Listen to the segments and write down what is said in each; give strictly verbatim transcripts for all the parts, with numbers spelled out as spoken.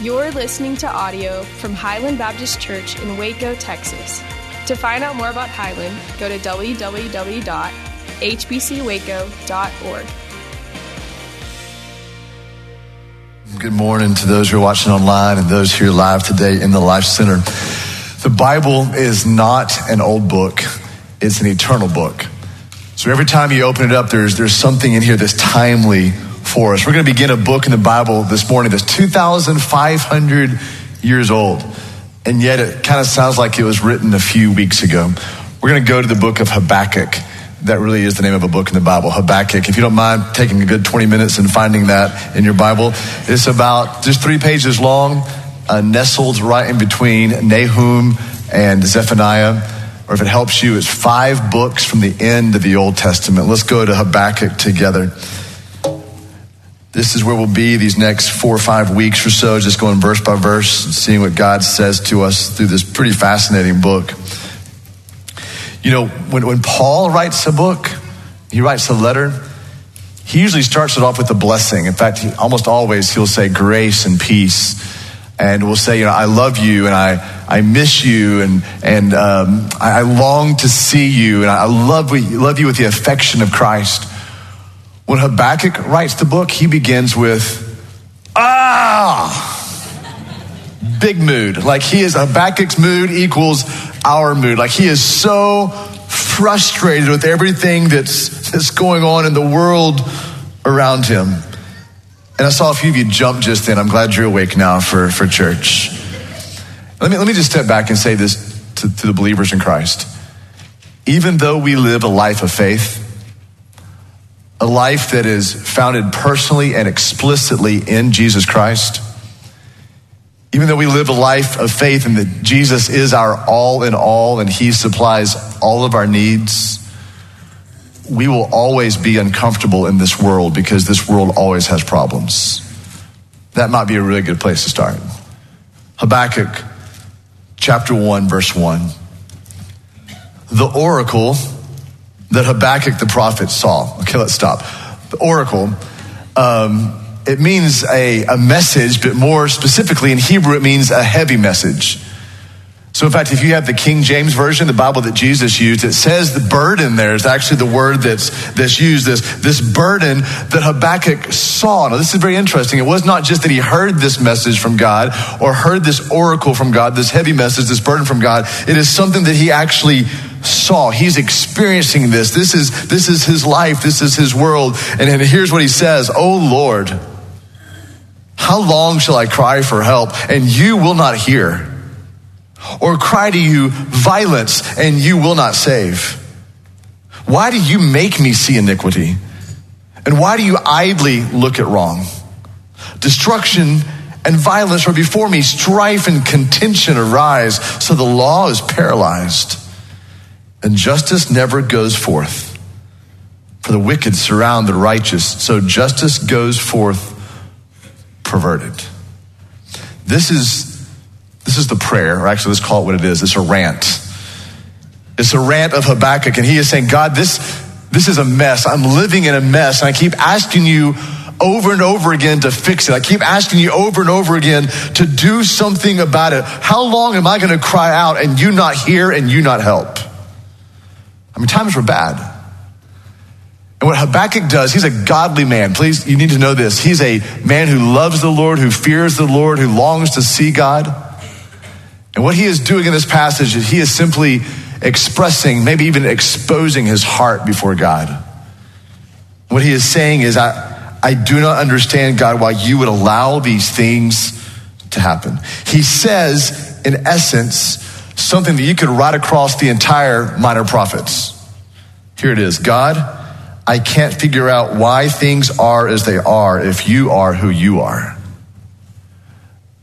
You're listening to audio from Highland Baptist Church in Waco, Texas. To find out more about Highland, go to w w w dot h b c waco dot org. Good morning to those who are watching online and those here live today in the Life Center. The Bible is not an old book, it's an eternal book. So every time you open it up, there's there's something in here that's timely for us. We're going to begin a book in the Bible this morning that's two thousand five hundred years old, and yet it kind of sounds like it was written a few weeks ago. We're going to go to the book of Habakkuk. That really is the name of a book in the Bible, Habakkuk. If you don't mind taking a good twenty minutes and finding that in your Bible, it's about just three pages long, uh, nestled right in between Nahum and Zephaniah. Or if it helps you, it's five books from the end of the Old Testament. Let's go to Habakkuk together. This is where we'll be these next four or five weeks or so, just going verse by verse and seeing what God says to us through this pretty fascinating book. You know, when, when Paul writes a book, he writes a letter, he usually starts it off with a blessing. In fact, he, almost always he'll say grace and peace. And we'll say, you know, I love you and I, I miss you and, and um, I, I long to see you and I love, love you with the affection of Christ. When Habakkuk writes the book, he begins with, ah! Big mood. Like he is, Habakkuk's mood equals our mood. Like he is so frustrated with everything that's that's going on in the world around him. And I saw a few of you jump just then. I'm glad you're awake now for, for church. Let me, let me just step back and say this to, to the believers in Christ. Even though we live a life of faith, a life that is founded personally and explicitly in Jesus Christ, even though we live a life of faith and that Jesus is our all in all and he supplies all of our needs, we will always be uncomfortable in this world because this world always has problems. That might be a really good place to start. Habakkuk chapter one, verse one. The oracle that Habakkuk the prophet saw. Okay, let's stop. The oracle, um, It means a, a message, but more specifically in Hebrew, it means a heavy message. So in fact, if you have the King James Version, the Bible that Jesus used, it says the burden there is actually the word that's that's used, this, this burden that Habakkuk saw. Now this is very interesting. It was not just that he heard this message from God or heard this oracle from God, this heavy message, this burden from God. It is something that he actually saw. He's experiencing this. This is, this is his life. This is his world. And, and here's what he says, "Oh Lord, how long shall I cry for help, and you will not hear? Or cry to you violence, and you will not save? Why do you make me see iniquity? And why do you idly look at wrong? Destruction and violence are before me. Strife and contention arise, so the law is paralyzed. And justice never goes forth. For the wicked surround the righteous, so justice goes forth perverted." This is this is the prayer, or actually let's call it what it is. It's a rant. It's a rant of Habakkuk, and he is saying, God, this, this is a mess. I'm living in a mess, and I keep asking you over and over again to fix it. I keep asking you over and over again to do something about it. How long am I going to cry out and you not hear and you not help? I mean, times were bad. And what Habakkuk does, he's a godly man. Please, you need to know this. He's a man who loves the Lord, who fears the Lord, who longs to see God. And what he is doing in this passage is he is simply expressing, maybe even exposing his heart before God. What he is saying is, I, I do not understand, God, why you would allow these things to happen. He says, in essence, something that you could write across the entire Minor Prophets. Here it is. God, I can't figure out why things are as they are if you are who you are.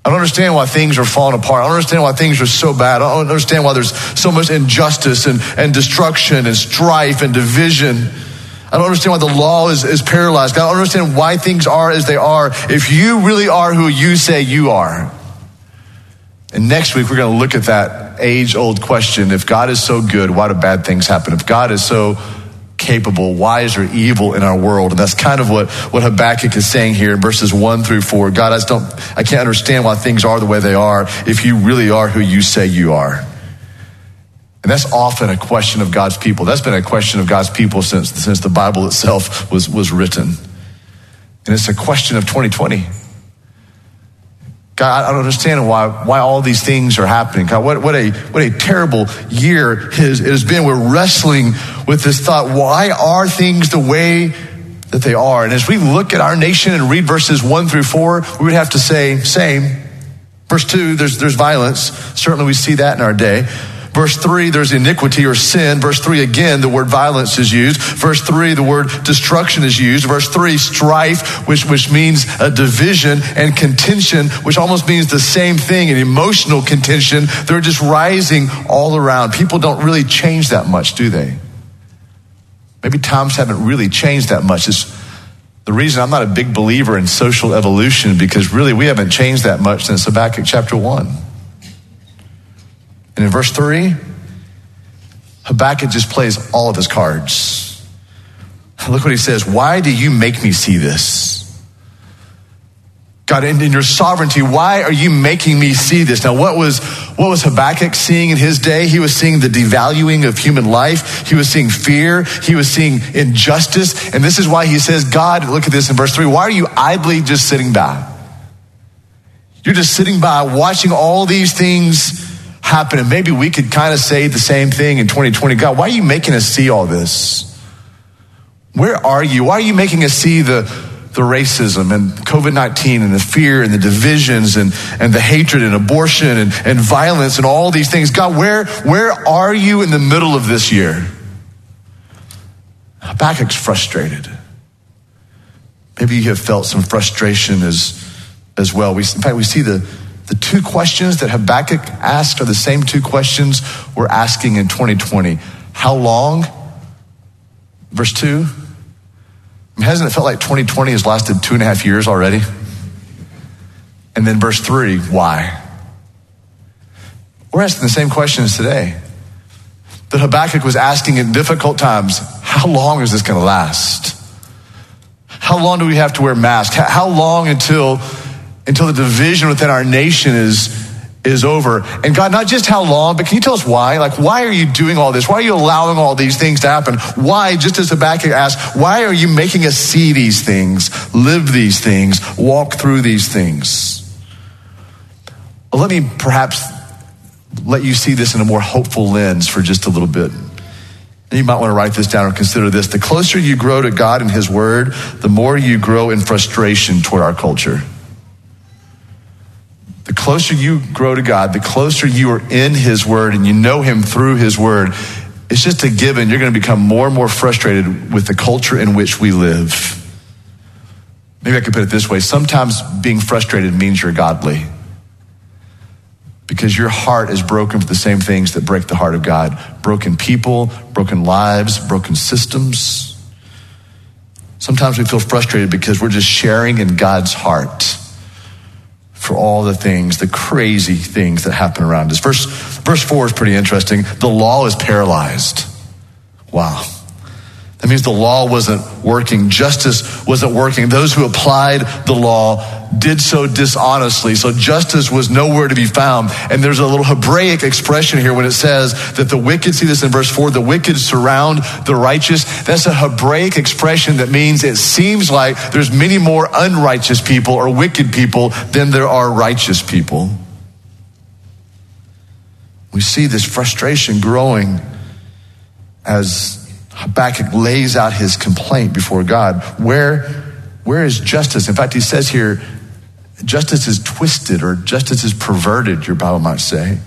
I don't understand why things are falling apart. I don't understand why things are so bad. I don't understand why there's so much injustice and, and destruction and strife and division. I don't understand why the law is, is paralyzed. God, I don't understand why things are as they are if you really are who you say you are. And next week, we're going to look at that age-old question. If God is so good, why do bad things happen? If God is so capable, wise, or evil in our world. And that's kind of what, what Habakkuk is saying here in verses one through four. God, I just don't, I can't understand why things are the way they are if you really are who you say you are. And that's often a question of God's people. That's been a question of God's people since, since the Bible itself was, was written. And it's a question of twenty twenty. God, I don't understand why why all these things are happening. God, what, what a what a terrible year it has been. We're wrestling with this thought, why are things the way that they are? And as we look at our nation and read verses one through four, we would have to say, same. Verse two, there's there's violence. Certainly we see that in our day. Verse three, there's iniquity or sin. Verse three, again, the word violence is used. Verse three, the word destruction is used. Verse three, strife, which, which means a division, and contention, which almost means the same thing, an emotional contention. They're just rising all around. People don't really change that much, do they? Maybe times haven't really changed that much. It's the reason I'm not a big believer in social evolution, because really we haven't changed that much since Habakkuk chapter one. And in verse three, Habakkuk just plays all of his cards. Look what he says. Why do you make me see this? God, in, in your sovereignty, why are you making me see this? Now, what was what was Habakkuk seeing in his day? He was seeing the devaluing of human life. He was seeing fear. He was seeing injustice. And this is why he says, God, look at this in verse three. Why are you idly just sitting by? You're just sitting by watching all these things happen. And maybe we could kind of say the same thing in twenty twenty. God, why are you making us see all this? Where are you? Why are you making us see the, the racism and covid nineteen and the fear and the divisions and, and the hatred and abortion and, and violence and all these things? God, where, where are you in the middle of this year? Habakkuk's frustrated. Maybe you have felt some frustration as, as well. We, in fact, we see the The two questions that Habakkuk asked are the same two questions we're asking in twenty twenty. How long? Verse two. I mean, hasn't it felt like twenty twenty has lasted two and a half years already? And then verse three, why? We're asking the same questions today that Habakkuk was asking in difficult times. How long is this going to last? How long do we have to wear masks? How long until... until the division within our nation is is over? And God, not just how long, but can you tell us why? Like, why are you doing all this? Why are you allowing all these things to happen? Why, just as Habakkuk asked, why are you making us see these things, live these things, walk through these things? Well, let me perhaps let you see this in a more hopeful lens for just a little bit. And you might want to write this down or consider this. The closer you grow to God and his word, the more you grow in frustration toward our culture. The closer you grow to God, the closer you are in his word and you know him through his word, it's just a given. You're going to become more and more frustrated with the culture in which we live. Maybe I could put it this way. Sometimes being frustrated means you're godly, because your heart is broken for the same things that break the heart of God. Broken people, broken lives, broken systems. Sometimes we feel frustrated because we're just sharing in God's heart for all the things, the crazy things that happen around us. Verse, verse four is pretty interesting. The law is paralyzed. Wow. That means the law wasn't working. Justice wasn't working. Those who applied the law did so dishonestly. So justice was nowhere to be found. And there's a little Hebraic expression here when it says that the wicked, see this in verse four, the wicked surround the righteous. That's a Hebraic expression that means it seems like there's many more unrighteous people or wicked people than there are righteous people. We see this frustration growing as Habakkuk lays out his complaint before God. Where Where is justice? In fact, he says here, justice is twisted, or justice is perverted, your Bible might say. And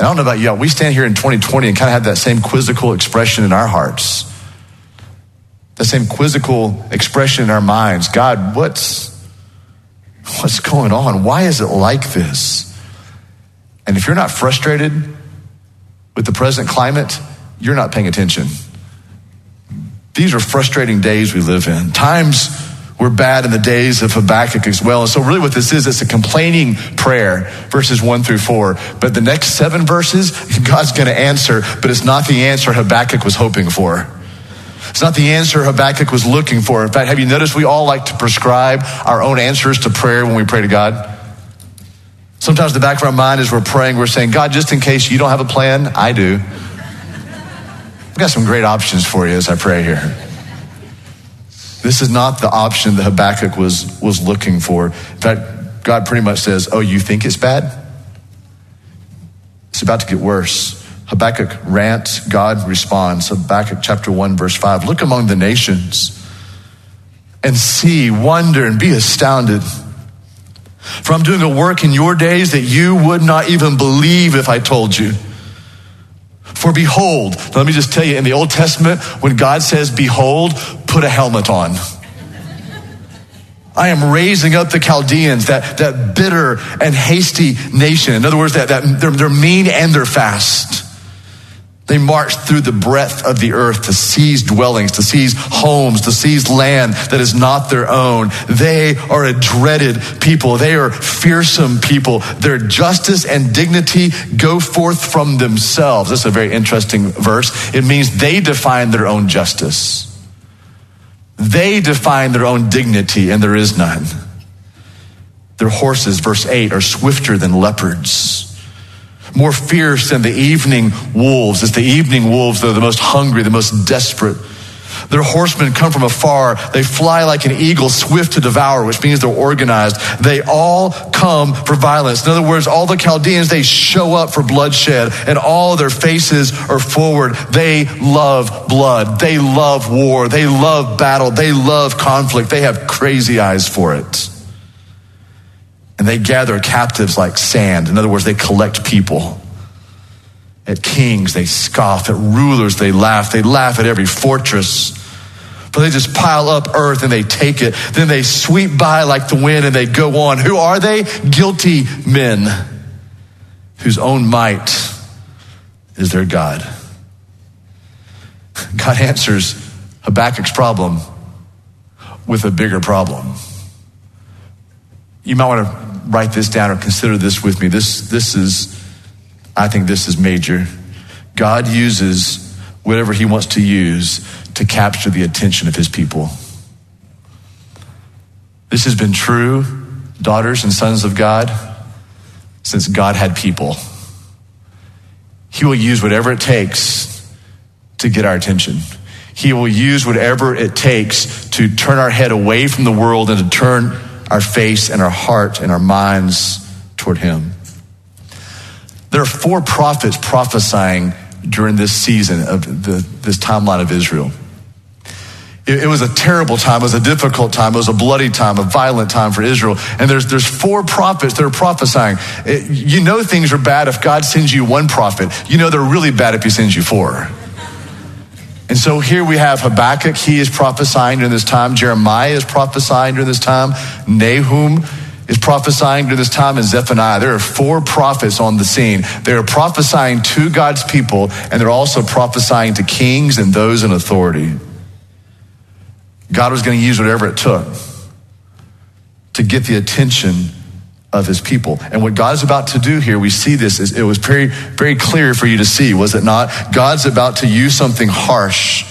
I don't know about y'all, we stand here in twenty twenty and kind of have that same quizzical expression in our hearts. That same quizzical expression in our minds. God, what's, what's going on? Why is it like this? And if you're not frustrated with the present climate, you're not paying attention. These are frustrating days we live in. Times were bad in the days of Habakkuk as well. And so really what this is, it's a complaining prayer, verses one through four. But the next seven verses, God's going to answer, but it's not the answer Habakkuk was hoping for. It's not the answer Habakkuk was looking for. In fact, have you noticed we all like to prescribe our own answers to prayer when we pray to God? Sometimes the back of our mind as we're praying, we're saying, God, just in case you don't have a plan, I do. I've got some great options for you as I pray here. This is not the option that Habakkuk was, was looking for. In fact, God pretty much says, oh, you think it's bad? It's about to get worse. Habakkuk rants, God responds. Habakkuk chapter one, verse five. Look among the nations and see, wonder, and be astounded. For I'm doing a work in your days that you would not even believe if I told you. For behold, let me just tell you, in the Old Testament, when God says, behold, put a helmet on. I am raising up the Chaldeans, that, that bitter and hasty nation. In other words, that, that they're, they're mean and they're fast. They march through the breadth of the earth to seize dwellings, to seize homes, to seize land that is not their own. They are a dreaded people. They are fearsome people. Their justice and dignity go forth from themselves. That's a very interesting verse. It means they define their own justice. They define their own dignity, and there is none. Their horses, verse eight, are swifter than leopards. More fierce than the evening wolves. It's the evening wolves that are the most hungry, the most desperate. Their horsemen come from afar. They fly like an eagle, swift to devour, which means they're organized. They all come for violence. In other words, all the Chaldeans, they show up for bloodshed, and all their faces are forward. They love blood. They love war. They love battle. They love conflict. They have crazy eyes for it. And they gather captives like sand. In other words, they collect people. At kings, they scoff. At rulers, they laugh. They laugh at every fortress. For they just pile up earth and they take it. Then they sweep by like the wind and they go on. Who are they? Guilty men whose own might is their God. God answers Habakkuk's problem with a bigger problem. You might want to write this down or consider this with me. This, this is, I think this is major. God uses whatever he wants to use to capture the attention of his people. This has been true, daughters and sons of God, since God had people. He will use whatever it takes to get our attention. He will use whatever it takes to turn our head away from the world and to turn our face and our heart and our minds toward him. There are four prophets prophesying during this season of the, this timeline of Israel. It, it was a terrible time. It was a difficult time. It was a bloody time, a violent time for Israel. And there's there's four prophets that are prophesying. It, you know things are bad if God sends you one prophet. You know they're really bad if he sends you four. And so here we have Habakkuk. He is prophesying during this time. Jeremiah is prophesying during this time. Nahum is prophesying during this time. And Zephaniah. There are four prophets on the scene. They are prophesying to God's people, and they're also prophesying to kings and those in authority. God was going to use whatever it took to get the attention of his people. And what God's about to do here, we see this, is it was very, very clear for you to see, was it not? God's about to use something harsh.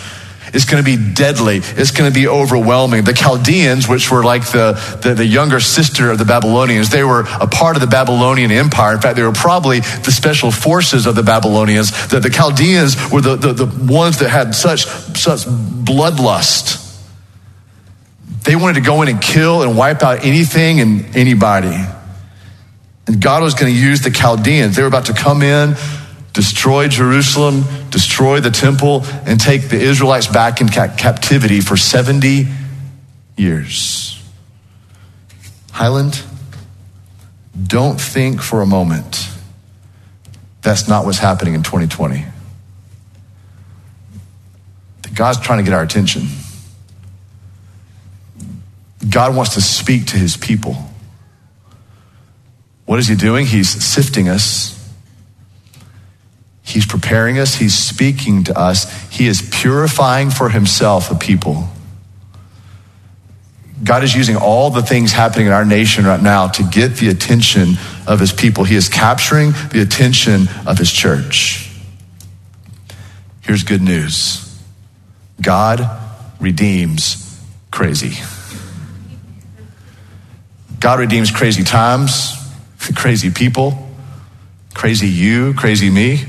It's going to be deadly. It's going to be overwhelming. The Chaldeans, which were like the, the, the younger sister of the Babylonians, they were a part of the Babylonian Empire. In fact, they were probably the special forces of the Babylonians. The, the Chaldeans were the, the, the ones that had such, such bloodlust. They wanted to go in and kill and wipe out anything and anybody. And God was going to use the Chaldeans. They were about to come in, destroy Jerusalem, destroy the temple, and take the Israelites back in captivity for seventy years. Highland, don't think for a moment that's not what's happening in twenty twenty. That God's trying to get our attention. God wants to speak to his people. What is he doing? He's sifting us. He's preparing us. He's speaking to us. He is purifying for himself a people. God is using all the things happening in our nation right now to get the attention of his people. He is capturing the attention of his church. Here's good news. God redeems crazy. God redeems crazy times, crazy people, crazy you, crazy me.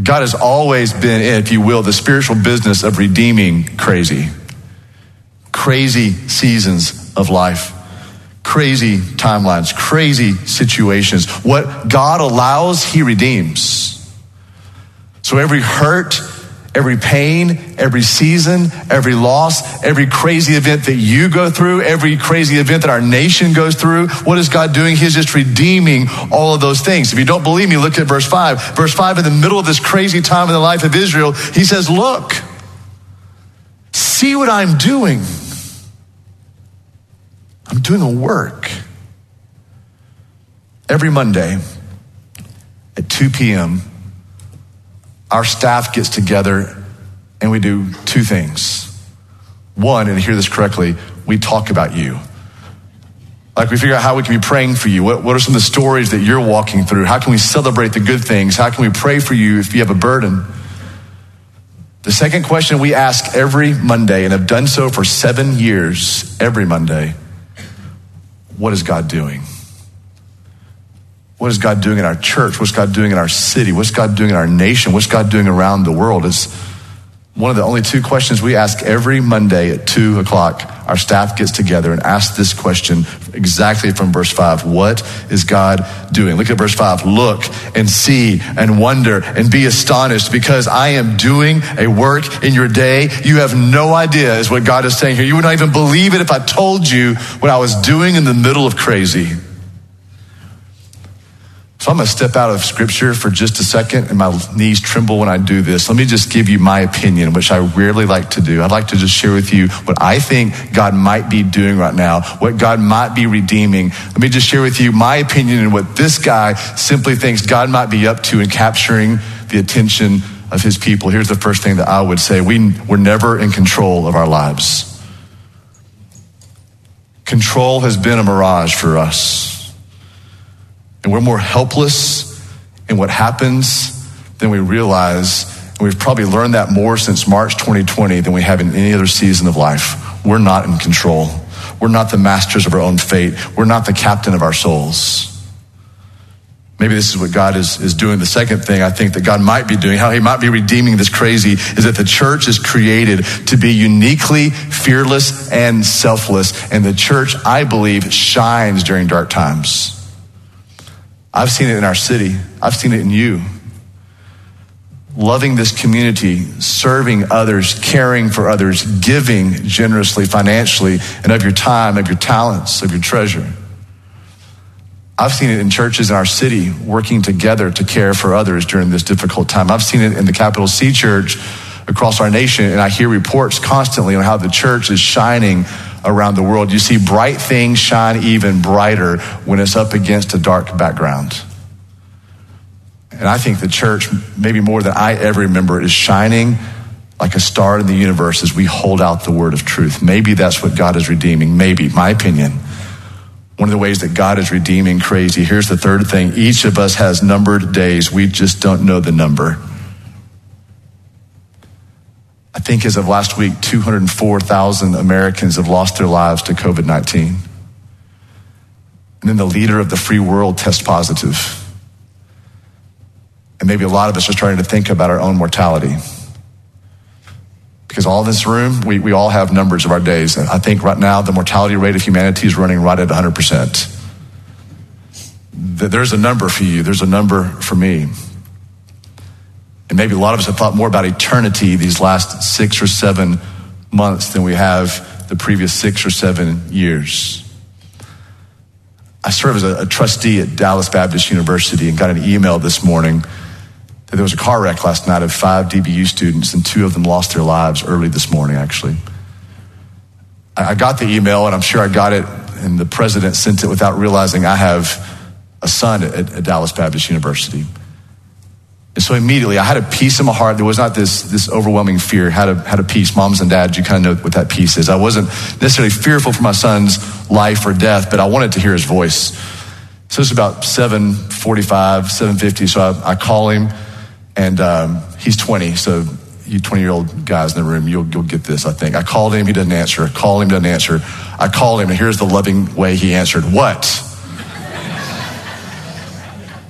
God has always been, if you will, the spiritual business of redeeming crazy. Crazy seasons of life, crazy timelines, crazy situations. What God allows, he redeems. So every hurt, every pain, every season, every loss, every crazy event that you go through, every crazy event that our nation goes through, what is God doing? He's just redeeming all of those things. If you don't believe me, look at verse five. Verse five, in the middle of this crazy time in the life of Israel, he says, look, see what I'm doing. I'm doing a work. Every Monday at two p.m., our staff gets together and we do two things. One, and hear this correctly, we talk about you. Like we figure out how we can be praying for you. What, what are some of the stories that you're walking through? How can we celebrate the good things? How can we pray for you if you have a burden? The second question we ask every Monday, and have done so for seven years, every Monday, what is God doing? What is God doing in our church? What's God doing in our city? What's God doing in our nation? What's God doing around the world? It's one of the only two questions we ask every Monday at two o'clock. Our staff gets together and asks this question exactly from verse five. What is God doing? Look at verse five. Look and see and wonder and be astonished, because I am doing a work in your day. You have no idea is what God is saying here. You would not even believe it if I told you what I was doing in the middle of crazy. So I'm going to step out of scripture for just a second, and my knees tremble when I do this. Let me just give you my opinion, which I rarely like to do. I'd like to just share with you what I think God might be doing right now, what God might be redeeming. Let me just share with you my opinion and what this guy simply thinks God might be up to in capturing the attention of his people. Here's the first thing that I would say. We, we're never in control of our lives. Control has been a mirage for us. And we're more helpless in what happens than we realize. And we've probably learned that more since March twenty twenty than we have in any other season of life. We're not in control. We're not the masters of our own fate. We're not the captain of our souls. Maybe this is what God is, is doing. The second thing I think that God might be doing, how he might be redeeming this crazy, is that the church is created to be uniquely fearless and selfless. And the church, I believe, shines during dark times. I've seen it in our city. I've seen it in you. Loving this community, serving others, caring for others, giving generously, financially, and of your time, of your talents, of your treasure. I've seen it in churches in our city working together to care for others during this difficult time. I've seen it in the Capital C Church across our nation, and I hear reports constantly on how the church is shining around the world. You see, bright things shine even brighter when it's up against a dark background. And I think the church, maybe more than I ever remember, is shining like a star in the universe as we hold out the word of truth. Maybe that's what God is redeeming. Maybe, my opinion, one of the ways that God is redeeming crazy. Here's the third thing. Each of us has numbered days. We just don't know the number. I think as of last week, two hundred four thousand Americans have lost their lives to covid nineteen. And then the leader of the free world tests positive. And maybe a lot of us are starting to think about our own mortality. Because all in this room, we, we all have numbers of our days. And I think right now, the mortality rate of humanity is running right at one hundred percent. There's a number for you. There's a number for me. And maybe a lot of us have thought more about eternity these last six or seven months than we have the previous six or seven years. I serve as a, a trustee at Dallas Baptist University and got an email this morning that there was a car wreck last night of five D B U students, and two of them lost their lives early this morning, actually. I, I got the email, and I'm sure I got it, and the president sent it without realizing I have a son at, at Dallas Baptist University. so immediately I had a peace in my heart. There was not this this overwhelming fear. Had a had a peace. Moms and dads, you kind of know what that peace is. I wasn't necessarily fearful for my son's life or death, but I wanted to hear his voice. So it's about seven forty-five, seven fifty. So I, I call him, and um, he's twenty. So you twenty-year-old guys in the room, you'll you'll get this, I think. I called him, he doesn't answer. I called him, doesn't answer. I called him, and here's the loving way he answered. What?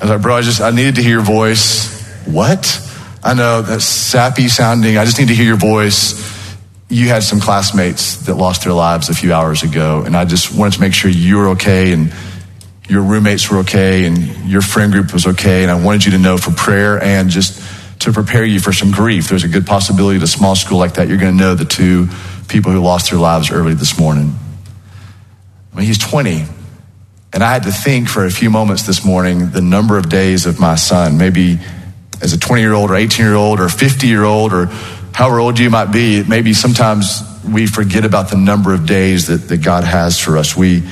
I was like, bro, I just, I needed to hear your voice. What? I know, that's sappy sounding. I just need to hear your voice. You had some classmates that lost their lives a few hours ago, and I just wanted to make sure you were okay, and your roommates were okay, and your friend group was okay, and I wanted you to know for prayer and just to prepare you for some grief. There's a good possibility at a small school like that, you're going to know the two people who lost their lives early this morning. I mean, he's twenty. And I had to think for a few moments this morning the number of days of my son, maybe as a twenty-year-old or eighteen-year-old or fifty-year-old or however old you might be, maybe sometimes we forget about the number of days that, that God has for us. We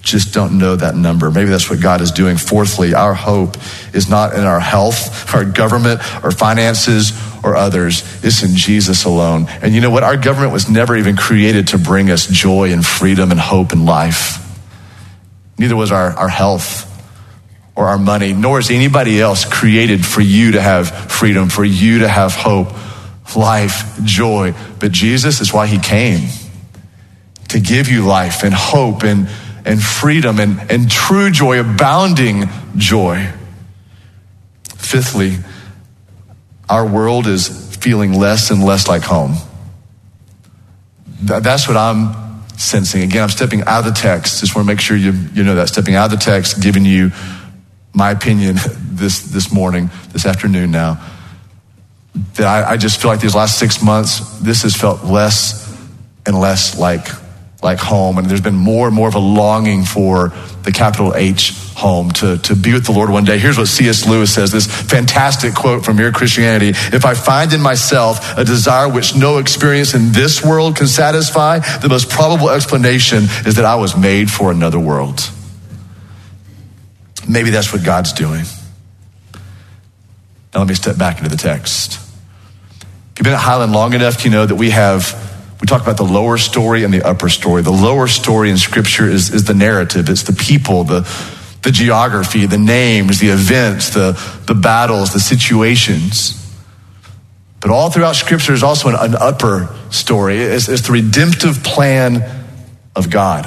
just don't know that number. Maybe that's what God is doing. Fourthly, our hope is not in our health, our government, our finances, or others. It's in Jesus alone. And you know what? Our government was never even created to bring us joy and freedom and hope and life. Neither was our, our health or our money, nor is anybody else created for you to have freedom, for you to have hope, life, joy. But Jesus is why he came, to give you life and hope and, and freedom and, and true joy, abounding joy. Fifthly, our world is feeling less and less like home. That's what I'm sensing. Again, I'm stepping out of the text. Just want to make sure you, you know that. Stepping out of the text, giving you my opinion this this morning, this afternoon now. That I, I just feel like these last six months, this has felt less and less like like home. And there's been more and more of a longing for the capital H home, to, to be with the Lord one day. Here's what C S Lewis says, this fantastic quote from Mere Christianity. If I find in myself a desire which no experience in this world can satisfy, the most probable explanation is that I was made for another world. Maybe that's what God's doing. Now let me step back into the text. If you've been at Highland long enough, you know that we have We talk about the lower story and the upper story. The lower story in Scripture is, is the narrative. It's the people, the, the geography, the names, the events, the, the battles, the situations. But all throughout Scripture is also an, an upper story. It's, it's the redemptive plan of God.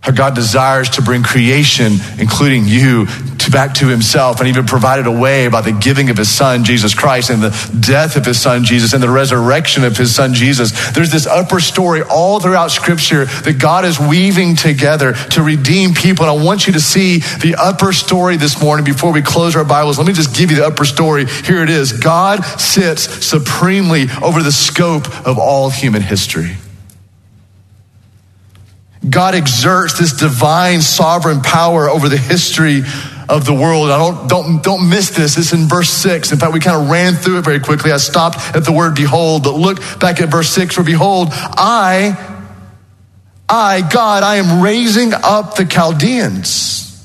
How God desires to bring creation, including you, to back to himself, and even provided a way by the giving of his son, Jesus Christ, and the death of his son, Jesus, and the resurrection of his son, Jesus. There's this upper story all throughout Scripture that God is weaving together to redeem people. And I want you to see the upper story this morning before we close our Bibles. Let me just give you the upper story. Here it is. God sits supremely over the scope of all human history. God exerts this divine sovereign power over the history of the world. I don't, don't, don't miss this. It's in verse six. In fact, we kind of ran through it very quickly. I stopped at the word behold, but look back at verse six, for behold, I, I, God, I am raising up the Chaldeans.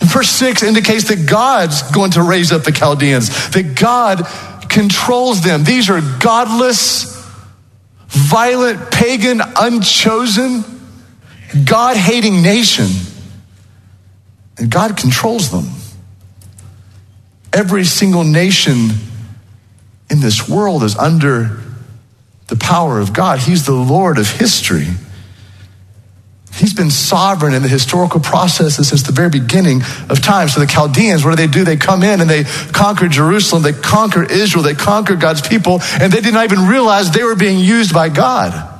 And verse six indicates that God's going to raise up the Chaldeans, that God controls them. These are godless, violent, pagan, unchosen, God-hating nation. And God controls them. Every single nation in this world is under the power of God. He's the Lord of history. He's been sovereign in the historical processes since the very beginning of time. So the Chaldeans, what do they do? They come in and they conquer Jerusalem. They conquer Israel. They conquer God's people. And they did not even realize they were being used by God.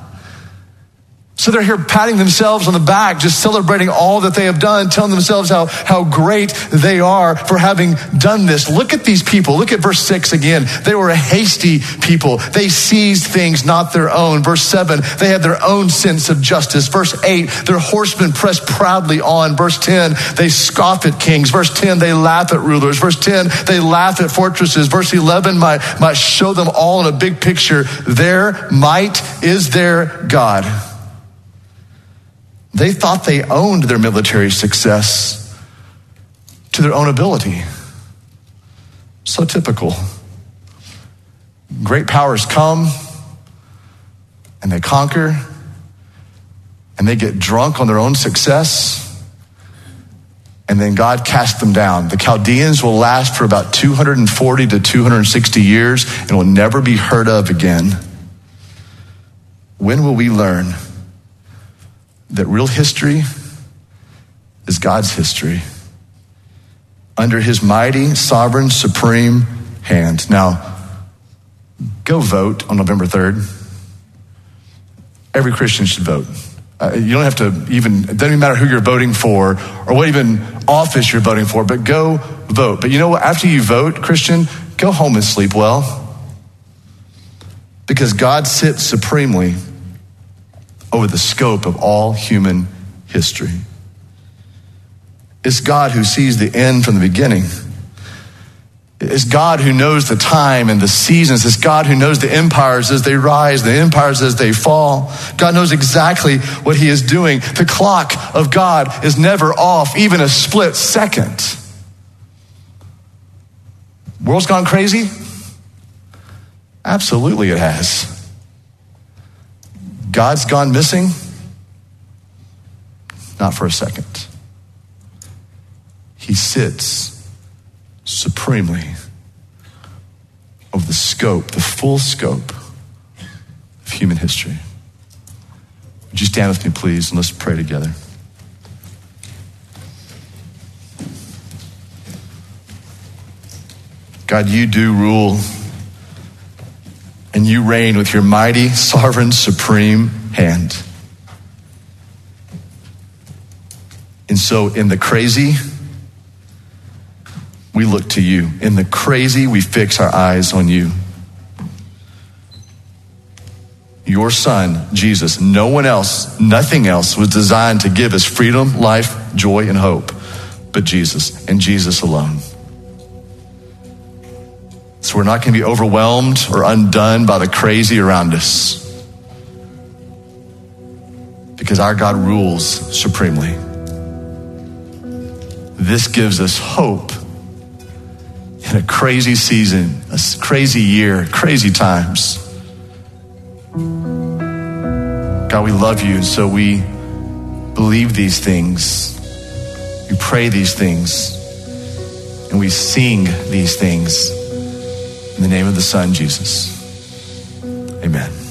So they're here patting themselves on the back, just celebrating all that they have done, telling themselves how, how great they are for having done this. Look at these people. Look at verse six again. They were a hasty people. They seized things not their own. Verse seven, they had their own sense of justice. Verse eight, their horsemen pressed proudly on. Verse ten, they scoff at kings. Verse ten, they laugh at rulers. Verse ten, they laugh at fortresses. Verse eleven might, might show them all in a big picture. Their might is their God. They thought they owned their military success to their own ability. So typical. Great powers come and they conquer and they get drunk on their own success. And then God cast them down. The Chaldeans will last for about two hundred forty to two hundred sixty years and will never be heard of again. When will we learn that real history is God's history under his mighty, sovereign, supreme hand? Now, go vote on November third. Every Christian should vote. Uh, you don't have to even, it doesn't even matter who you're voting for or what even office you're voting for, but go vote. But you know what? After you vote, Christian, go home and sleep well, because God sits supremely over the scope of all human history. It's God who sees the end from the beginning. It's God who knows the time and the seasons. It's God who knows the empires as they rise, the empires as they fall. God knows exactly what he is doing. The clock of God is never off, even a split second. World's gone crazy? Absolutely it has. God's gone missing? Not for a second. He sits supremely of the scope, the full scope of human history. Would you stand with me, please, and let's pray together. God, you do rule and you reign with your mighty, sovereign, supreme hand. And so in the crazy, we look to you. In the crazy, we fix our eyes on you. Your son, Jesus, no one else, nothing else was designed to give us freedom, life, joy, and hope, but Jesus, and Jesus alone. So we're not going to be overwhelmed or undone by the crazy around us, because our God rules supremely. This gives us hope in a crazy season, a crazy year, crazy times. God, we love you, and so we believe these things. We pray these things, and we sing these things in the name of the Son, Jesus. Amen.